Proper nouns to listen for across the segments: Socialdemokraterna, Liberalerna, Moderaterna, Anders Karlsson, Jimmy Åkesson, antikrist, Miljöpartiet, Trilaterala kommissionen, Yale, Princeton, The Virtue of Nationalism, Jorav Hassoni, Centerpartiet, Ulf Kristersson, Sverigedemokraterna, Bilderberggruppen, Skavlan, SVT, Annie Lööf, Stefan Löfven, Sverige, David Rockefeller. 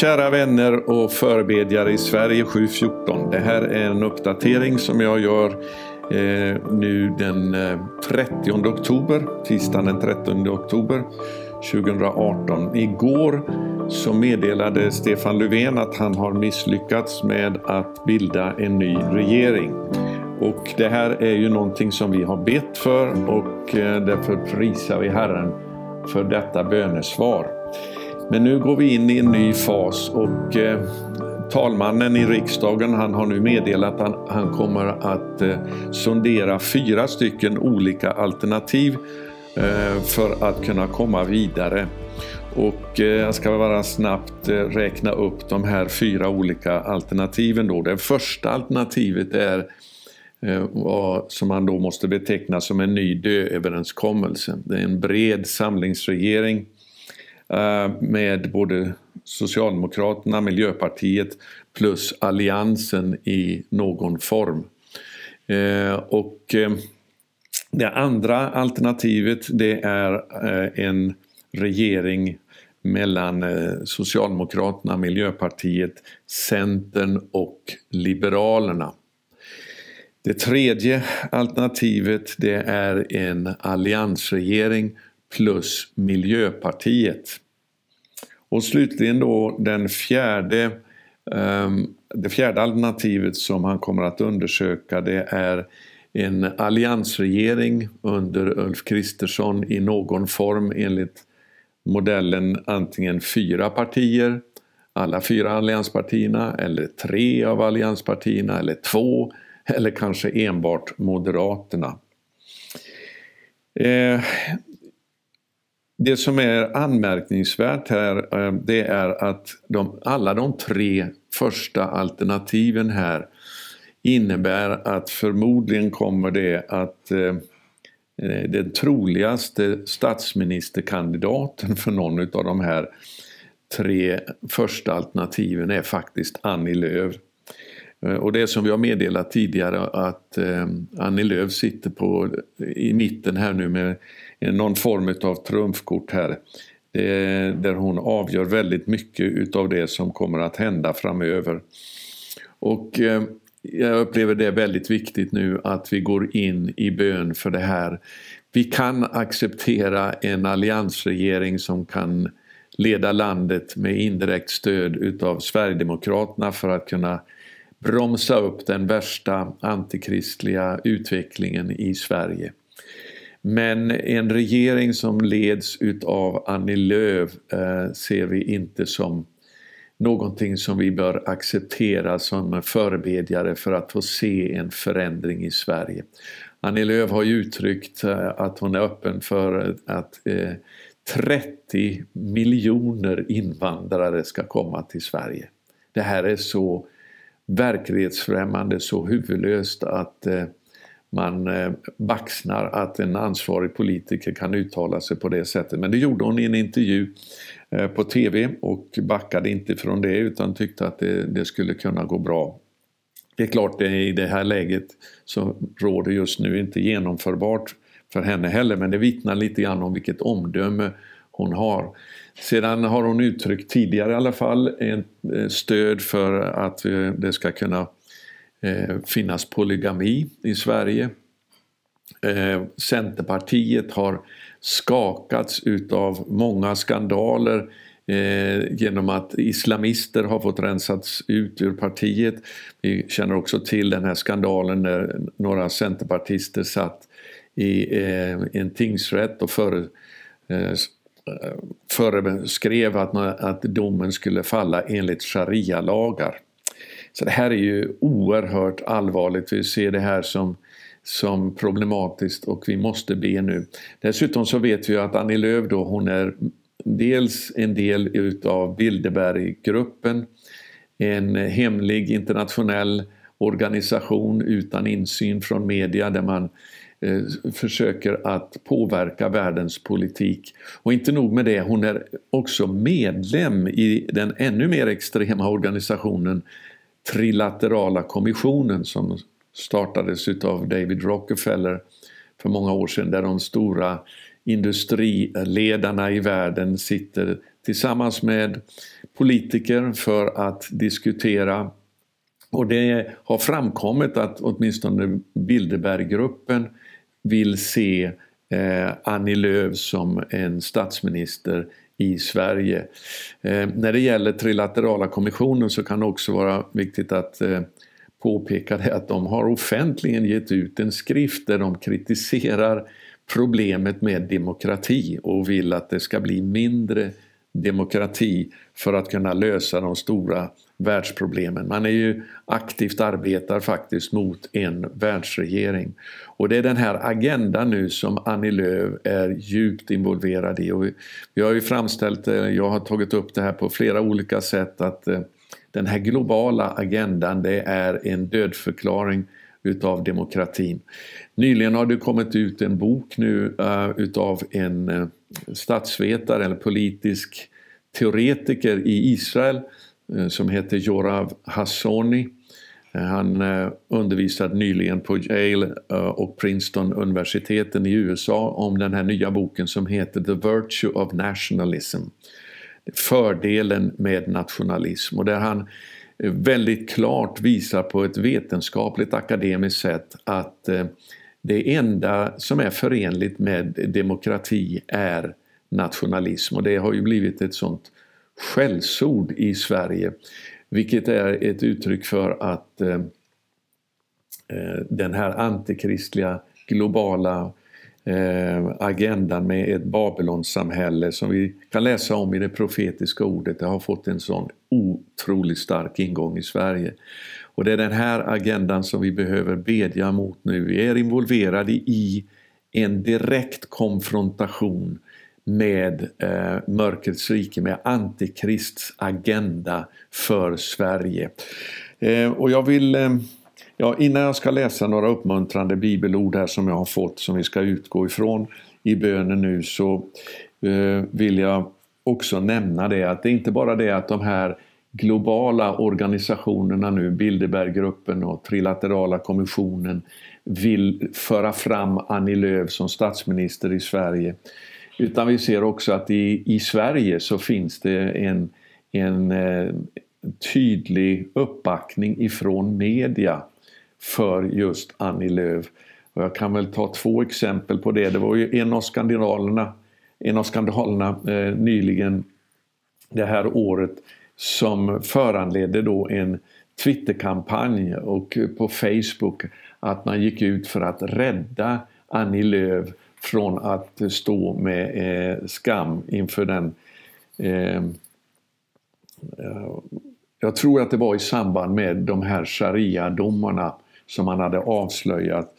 Kära vänner och förbedjare i Sverige 7.14. Det här är en uppdatering som jag gör nu den 30 oktober, tisdagen den 30 oktober 2018. Igår så meddelade Stefan Löfven att han har misslyckats med att bilda en ny regering. Och det här är ju någonting som vi har bett för, och därför prisar vi Herren för detta bönesvar. Men nu går vi in i en ny fas, och talmannen i riksdagen, han har nu meddelat att han kommer att sondera 4 stycken olika alternativ för att kunna komma vidare. Och jag ska bara snabbt räkna upp de här 4 olika alternativen då. Det första alternativet är som man då måste beteckna som en ny dööverenskommelse. Det är en bred samlingsregering med både Socialdemokraterna, Miljöpartiet plus alliansen i någon form. Och det andra alternativet, det är en regering mellan Socialdemokraterna, Miljöpartiet, Centern och Liberalerna. Det tredje alternativet, det är en alliansregering plus Miljöpartiet. Och slutligen då det fjärde alternativet som han kommer att undersöka, det är en alliansregering under Ulf Kristersson i någon form enligt modellen antingen 4 partier, alla 4 allianspartierna, eller 3 av allianspartierna, eller 2, eller kanske enbart Moderaterna. Det som är anmärkningsvärt här, det är att alla de 3 första alternativen här innebär att förmodligen kommer det att den troligaste statsministerkandidaten för någon av de här 3 första alternativen är faktiskt Annie Lööf. Och det som vi har meddelat tidigare, att Annie Lööf sitter i mitten här nu med någon form av trumfkort här. Där hon avgör väldigt mycket av det som kommer att hända framöver. Och jag upplever det väldigt viktigt nu att vi går in i bön för det här. Vi kan acceptera en alliansregering som kan leda landet med indirekt stöd utav Sverigedemokraterna för att kunna bromsa upp den värsta antikristliga utvecklingen i Sverige. Men en regering som leds utav Annie Lööf ser vi inte som någonting som vi bör acceptera som förebedjare för att få se en förändring i Sverige. Annie Lööf har ju uttryckt att hon är öppen för att 30 miljoner invandrare ska komma till Sverige. Det här är så verklighetsfrämmande, så huvudlöst att man baxnar att en ansvarig politiker kan uttala sig på det sättet. Men det gjorde hon i en intervju på tv och backade inte från det, utan tyckte att det skulle kunna gå bra. Det är klart, det är i det här läget som råder just nu inte genomförbart för henne heller, men det vittnar lite grann om vilket omdöme hon har. Sedan har hon uttryckt tidigare i alla fall ett stöd för att det ska kunna finnas polygami i Sverige. Centerpartiet har skakats utav många skandaler genom att islamister har fått rensats ut ur partiet. Vi känner också till den här skandalen när några centerpartister satt i en tingsrätt och föreskrev att domen skulle falla enligt sharia-lagar. Så det här är ju oerhört allvarligt. Vi ser det här som problematiskt, och vi måste be nu. Dessutom så vet vi att Annie Lööf då, hon är dels en del utav Bilderberggruppen, en hemlig internationell organisation utan insyn från media där man försöker att påverka världens politik. Och inte nog med det, hon är också medlem i den ännu mer extrema organisationen Trilaterala kommissionen, som startades av David Rockefeller för många år sedan, där de stora industriledarna i världen sitter tillsammans med politiker för att diskutera. Och det har framkommit att åtminstone Bilderberggruppen vill se Annie Lööf som en statsminister i Sverige. När det gäller trilaterala kommissionen så kan det också vara viktigt att påpeka det att de har offentligen gett ut en skrift där de kritiserar problemet med demokrati och vill att det ska bli mindre demokrati för att kunna lösa de stora världsproblemen. Man är ju aktivt arbetar faktiskt mot en världsregering. Och det är den här agendan nu som Annie Lööf är djupt involverad i. Och vi har ju framställt, jag har tagit upp det här på flera olika sätt, att den här globala agendan, det är en dödförklaring utav demokratin. Nyligen har det kommit ut en bok nu utav en statsvetare eller politisk teoretiker i Israel som heter Jorav Hassoni. Han undervisade nyligen på Yale och Princeton universiteten i USA om den här nya boken som heter The Virtue of Nationalism. Fördelen med nationalism, och där han väldigt klart visar på ett vetenskapligt akademiskt sätt att det enda som är förenligt med demokrati är nationalism. Och det har ju blivit ett sånt skällsord i Sverige, vilket är ett uttryck för att den här antikristliga globala agendan med ett Babylonsamhälle som vi kan läsa om i det profetiska ordet, det har fått en sån otroligt stark ingång i Sverige. Och det är den här agendan som vi behöver bedja mot nu. Vi är involverade i en direkt konfrontation med mörkrets rike, med antikrists agenda för Sverige. Och jag vill... innan jag ska läsa några uppmuntrande bibelord här som jag har fått som vi ska utgå ifrån i bönen nu, så vill jag också nämna det att det är inte bara det att de här globala organisationerna nu, Bilderberggruppen och trilaterala kommissionen, vill föra fram Annie Lööf som statsminister i Sverige, utan vi ser också att i Sverige så finns det en tydlig uppbackning ifrån media för just Annie Lööf. Och jag kan väl ta två exempel på det. Det var ju en av skandalerna nyligen det här året som föranledde då en Twitterkampanj och på Facebook att man gick ut för att rädda Annie Lööf från att stå med skam inför den... jag tror att det var i samband med de här sharia-domarna som man hade avslöjat,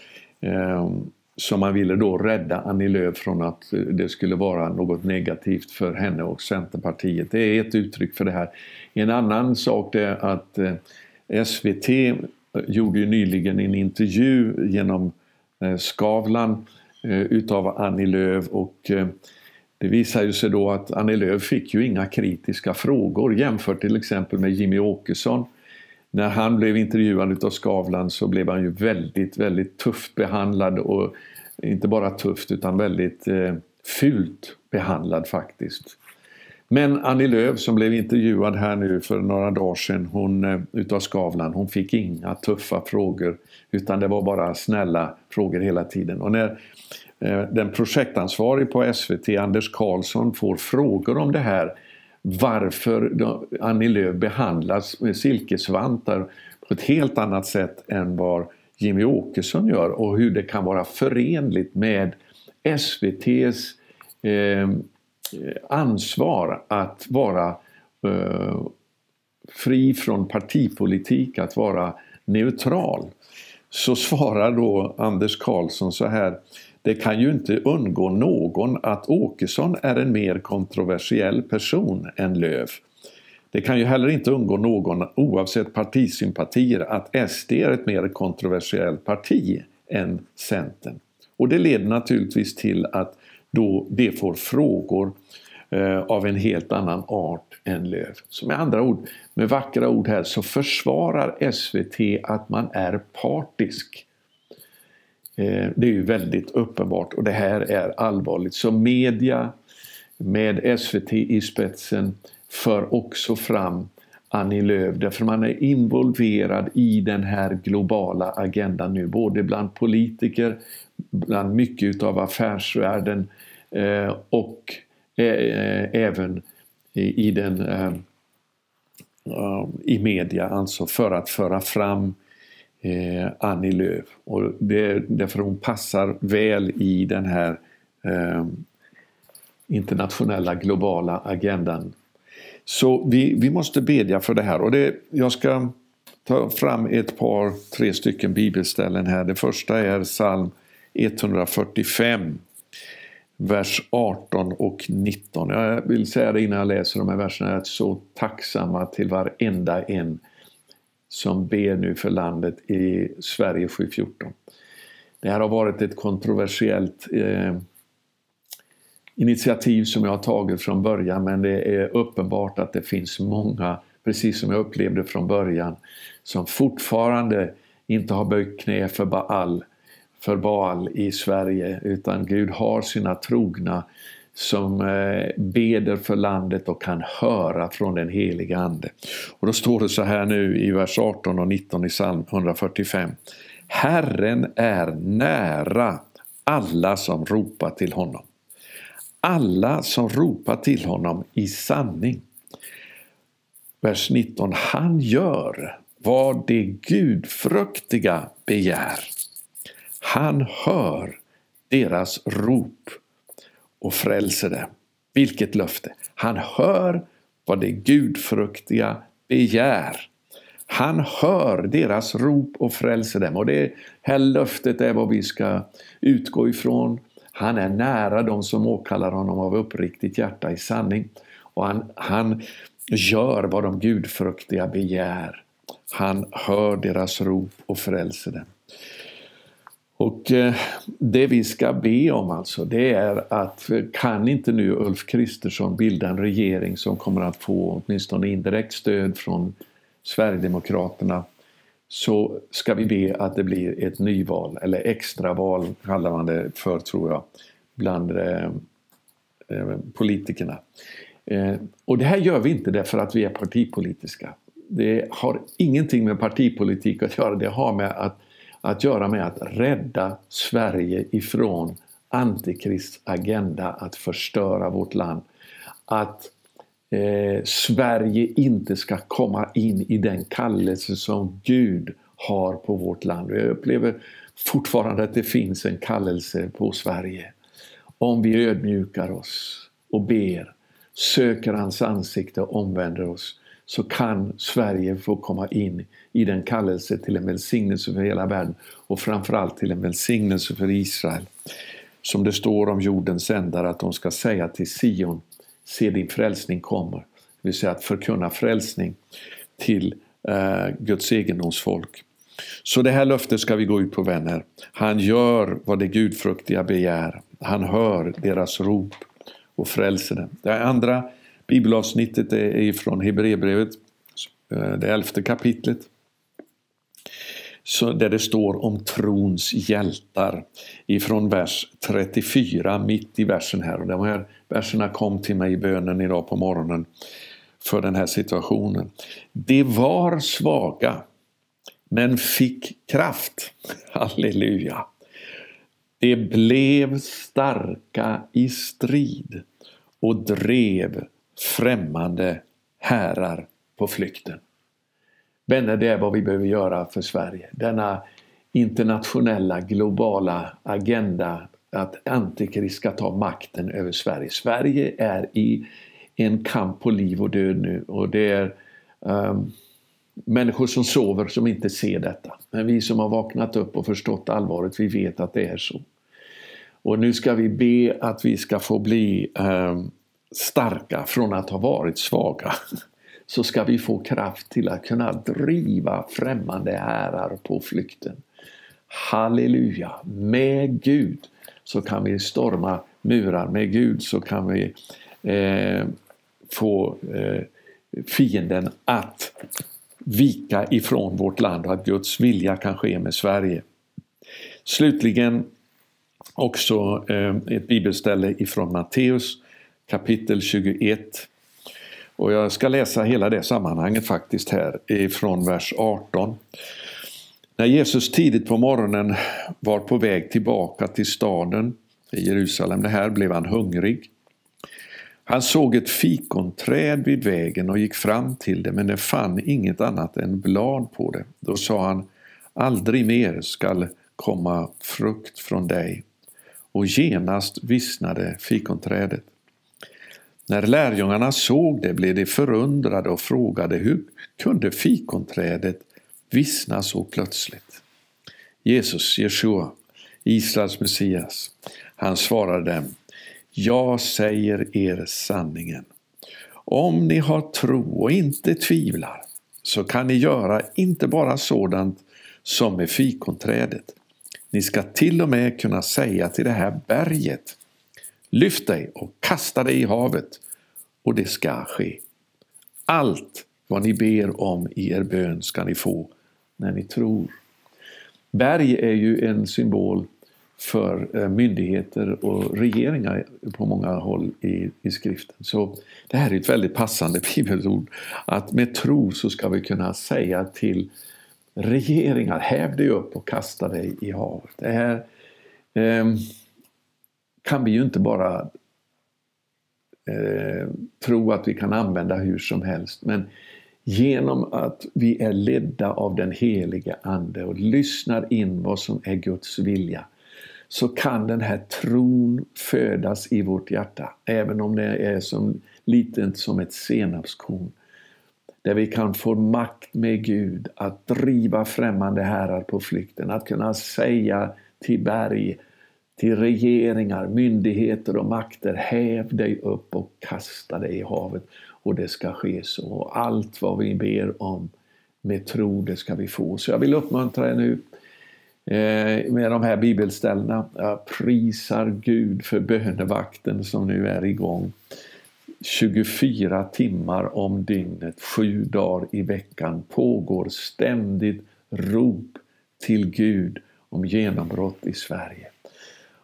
som man ville då rädda Annie Lööf från att det skulle vara något negativt för henne och Centerpartiet. Det är ett uttryck för det här. En annan sak är att SVT gjorde ju nyligen en intervju genom Skavlan utav Annie Lööf, och det visar ju sig då att Annie Lööf fick ju inga kritiska frågor jämfört till exempel med Jimmy Åkesson. När han blev intervjuad utav Skavlan så blev han ju väldigt, väldigt tufft behandlad, och inte bara tufft utan väldigt fult behandlad faktiskt. Men Annie Lööf som blev intervjuad här nu för några dagar sedan, hon utav Skavlan, hon fick inga tuffa frågor utan det var bara snälla frågor hela tiden. Och när den projektansvarig på SVT, Anders Karlsson, får frågor om det här, varför Annie Lööf behandlas med silkesvantar på ett helt annat sätt än vad Jimmy Åkesson gör, och hur det kan vara förenligt med SVT:s ansvar att vara fri från partipolitik, att vara neutral, så svarar då Anders Karlsson så här: det kan ju inte undgå någon att Åkesson är en mer kontroversiell person än Lööf. Det kan ju heller inte undgå någon, oavsett partisympatier, att SD är ett mer kontroversiellt parti än Centern. Och det leder naturligtvis till att då det får frågor av en helt annan art än Lööf. Så med andra ord, med vackra ord här, så försvarar SVT att man är partisk. Det är ju väldigt uppenbart, och det här är allvarligt. Så media med SVT i spetsen för också fram Annie Lööf, därför man är involverad i den här globala agendan nu, både bland politiker, bland mycket av affärsvärlden och även i media, alltså för att föra fram Annie Lööf, och därför hon passar väl i den här internationella globala agendan. Så vi måste bedja för det här, och jag ska ta fram tre stycken bibelställen här. Det första är psalm 145, vers 18 och 19. Jag vill säga det innan jag läser de här verserna, jag är så tacksamma till varenda en som ber nu för landet i Sverige 714. Det här har varit ett kontroversiellt initiativ som jag har tagit från början, men det är uppenbart att det finns många, precis som jag upplevde från början, som fortfarande inte har böjt knä för Baal i Sverige, utan Gud har sina trogna som beder för landet och kan höra från den heliga ande. Och då står det så här nu i vers 18 och 19 i psalm 145. Herren är nära alla som ropar till honom. Alla som ropar till honom i sanning. Vers 19. Han gör vad det gudfruktiga begär. Han hör deras rop och frälser dem. Vilket löfte. Han hör vad det gudfruktiga begär. Han hör deras rop och frälser dem. Och det här löftet är vad vi ska utgå ifrån. Han är nära de som åkallar honom av uppriktigt hjärta i sanning. Och han gör vad de gudfruktiga begär. Han hör deras rop och frälser dem. Och det vi ska be om alltså, det är att kan inte nu Ulf Kristersson bilda en regering som kommer att få åtminstone indirekt stöd från Sverigedemokraterna, så ska vi be att det blir ett nyval, eller extraval kallar man det för, tror jag, bland politikerna. Och det här gör vi inte därför att vi är partipolitiska. Det har ingenting med partipolitik att göra, det har med att göra med att rädda Sverige ifrån antikrists agenda att förstöra vårt land. Att Sverige inte ska komma in i den kallelse som Gud har på vårt land. Jag upplever fortfarande att det finns en kallelse på Sverige. Om vi ödmjukar oss och ber, söker hans ansikte och omvänder oss, så kan Sverige få komma in i den kallelse till en välsignelse för hela världen, och framförallt till en välsignelse för Israel. Som det står om jordens ändar, att de ska säga till Sion, se din frälsning kommer. Det vill säga att förkunna frälsning till Guds egendomsfolk. Så det här löftet ska vi gå ut på, vänner. Han gör vad det gudfruktiga begär. Han hör deras rop och frälser dem. Det andra bibelavsnittet är från Hebreerbrevet, det 11:e kapitlet. Så där det står om trons hjältar ifrån vers 34, mitt i versen här. Och de här verserna kom till mig i bönen idag på morgonen för den här situationen. Det var svaga men fick kraft. Halleluja. Det blev starka i strid och drev främmande härar på flykten. Vänner, det är vad vi behöver göra för Sverige. Denna internationella, globala agenda att antikrist ska ta makten över Sverige. Sverige är i en kamp på liv och död nu, och det är människor som sover som inte ser detta. Men vi som har vaknat upp och förstått allvaret, vi vet att det är så. Och nu ska vi be att vi ska få bli starka från att ha varit svaga. Så ska vi få kraft till att kunna driva främmande härar på flykten. Halleluja! Med Gud så kan vi storma murar. Med Gud så kan vi få fienden att vika ifrån vårt land, och att Guds vilja kan ske med Sverige. Slutligen också ett bibelställe ifrån Matteus kapitel 21. Och jag ska läsa hela det sammanhanget faktiskt här ifrån vers 18. När Jesus tidigt på morgonen var på väg tillbaka till staden i Jerusalem, det här, blev han hungrig. Han såg ett fikonträd vid vägen och gick fram till det, men det fann inget annat än blad på det. Då sa han, aldrig mer skall komma frukt från dig. Och genast vissnade fikonträdet. När lärjungarna såg det blev de förundrade och frågade, hur kunde fikonträdet vissna så plötsligt? Jesus, Jeshua, Israels Messias, han svarade dem, jag säger er sanningen. Om ni har tro och inte tvivlar så kan ni göra inte bara sådant som med fikonträdet. Ni ska till och med kunna säga till det här berget, lyft dig och kasta dig i havet, och det ska ske. Allt vad ni ber om i er bön ska ni få när ni tror. Berg är ju en symbol för myndigheter och regeringar på många håll i skriften. Så det här är ett väldigt passande bibelord, att med tro så ska vi kunna säga till regeringar, häv dig upp och kasta dig i havet. Det här kan vi ju inte bara tro att vi kan använda hur som helst, men genom att vi är ledda av den heliga ande och lyssnar in vad som är Guds vilja, så kan den här tron födas i vårt hjärta, även om det är som litet som ett senapskorn, där vi kan få makt med Gud att driva främmande herrar på flykten, att kunna säga till berg, till regeringar, myndigheter och makter, häv dig upp och kasta dig i havet, och det ska ske så. Och allt vad vi ber om med tro, det ska vi få. Så jag vill uppmuntra er nu med de här bibelställena. Jag prisar Gud för bönevakten som nu är igång 24 timmar om dygnet, 7 dagar i veckan. Pågår ständigt rop till Gud om genombrott i Sverige.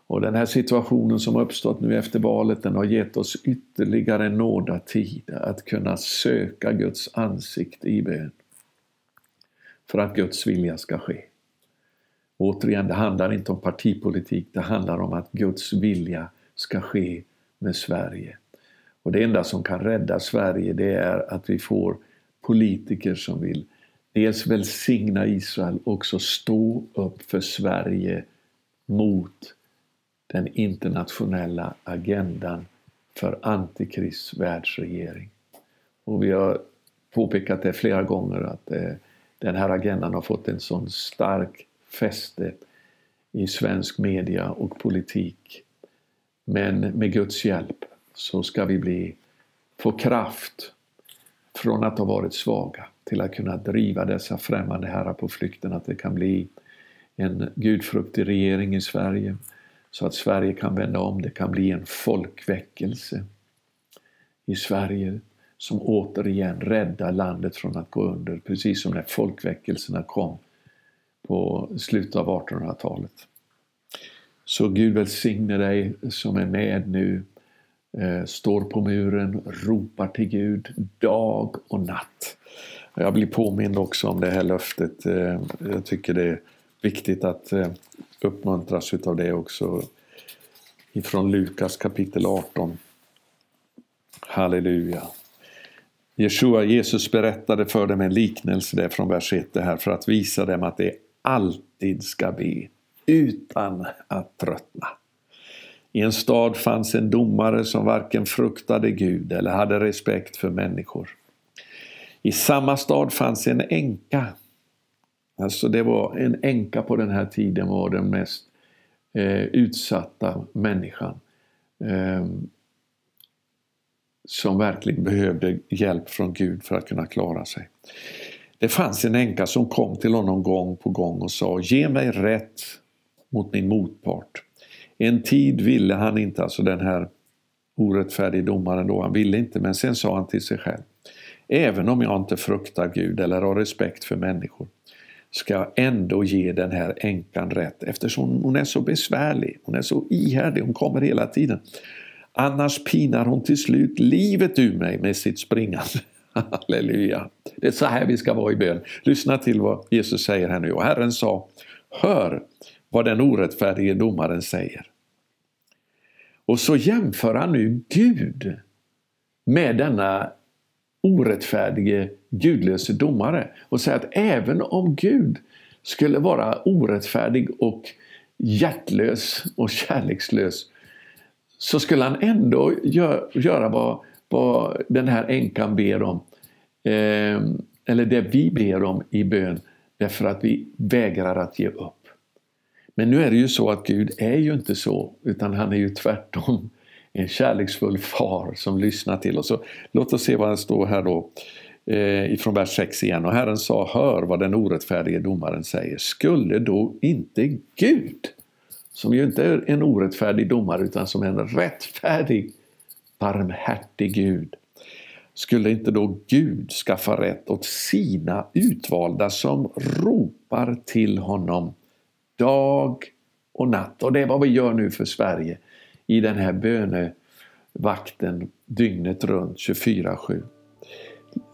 Och den här situationen som har uppstått nu efter valet, den har gett oss ytterligare nådatid att kunna söka Guds ansikte i bön, för att Guds vilja ska ske. Återigen, det handlar inte om partipolitik, det handlar om att Guds vilja ska ske med Sverige. Och det enda som kan rädda Sverige, det är att vi får politiker som vill dels välsigna Israel, också stå upp för Sverige mot den internationella agendan för antikrists världsregering. Och vi har påpekat det flera gånger, att den här agendan har fått en sån stark fäste i svensk media och politik. Men med Guds hjälp så ska vi få kraft från att ha varit svaga till att kunna driva dessa främmande herrar på flykten, att det kan bli en gudfruktig regering i Sverige, så att Sverige kan vända om. Det kan bli en folkväckelse i Sverige som återigen räddar landet från att gå under, precis som när folkväckelserna kom på slutet av 1800-talet. Så Gud välsigne dig som är med nu, står på muren, ropar till Gud dag och natt. Jag blir påmind också om det här löftet. Jag tycker det är viktigt att uppmuntras av det också, ifrån Lukas kapitel 18. Halleluja. Jesus berättade för dem en liknelse där från vers 1 här, för att visa dem att det alltid ska be utan att tröttna. I en stad fanns en domare som varken fruktade Gud eller hade respekt för människor. I samma stad fanns en änka. Alltså det var en änka på den här tiden, var den mest utsatta människan som verkligen behövde hjälp från Gud för att kunna klara sig. Det fanns en änka som kom till honom gång på gång och sa, ge mig rätt mot min motpart. En tid ville han inte, alltså den här orättfärdige domaren då, han ville inte, men sen sa han till sig själv, även om jag inte fruktar Gud eller har respekt för människor, ska jag ändå ge den här änkan rätt, eftersom hon är så besvärlig, hon är så ihärdig, hon kommer hela tiden. Annars pinar hon till slut livet ur mig med sitt springande. Halleluja. Det är så här vi ska vara i bön. Lyssna till vad Jesus säger här nu. Och Herren sa, hör vad den orättfärdige domaren säger. Och så jämför han nu Gud med denna orättfärdige, gudlöse domare. Och säger att även om Gud skulle vara orättfärdig och hjärtlös och kärlekslös, så skulle han ändå göra vad den här änkan ber om. Eller det vi ber om i bön. Därför att vi vägrar att ge upp. Men nu är det ju så att Gud är ju inte så. Utan han är ju tvärtom en kärleksfull far som lyssnar till oss. Så låt oss se vad han står här då. Ifrån vers 6 igen. Och Herren sa, hör vad den orättfärdige domaren säger. Skulle då inte Gud, som ju inte är en orättfärdig domare utan som en rättfärdig, barmhärtig Gud. Skulle inte då Gud skaffa rätt åt sina utvalda som ropar till honom dag och natt. Och det är vad vi gör nu för Sverige i den här bönevakten dygnet runt 24/7.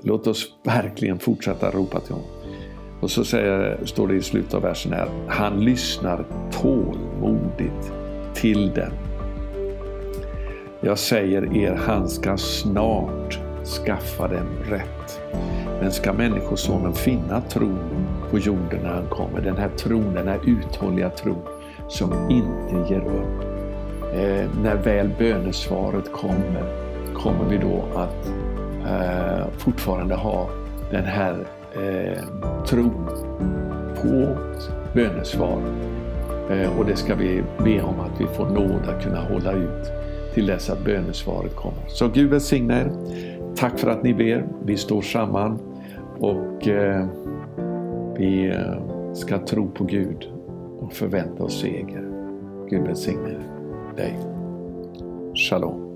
Låt oss verkligen fortsätta ropa till honom. Och så står det i slutet av versen här. Han lyssnar tålmodigt till den. Jag säger er, han ska snart skaffa den rätt. Men ska människosonen finna tron på jorden när han kommer? Den här tron, den här uthålliga tron som inte ger upp. När väl bönesvaret kommer vi då att fortfarande ha den här tron på bönesvar, och det ska vi be om att vi får nåd att kunna hålla ut till dess att bönesvaret kommer. Så Gud välsigna er. Tack för att ni ber. Vi står samman och vi ska tro på Gud och förvänta oss seger. Gud välsigna dig. Shalom.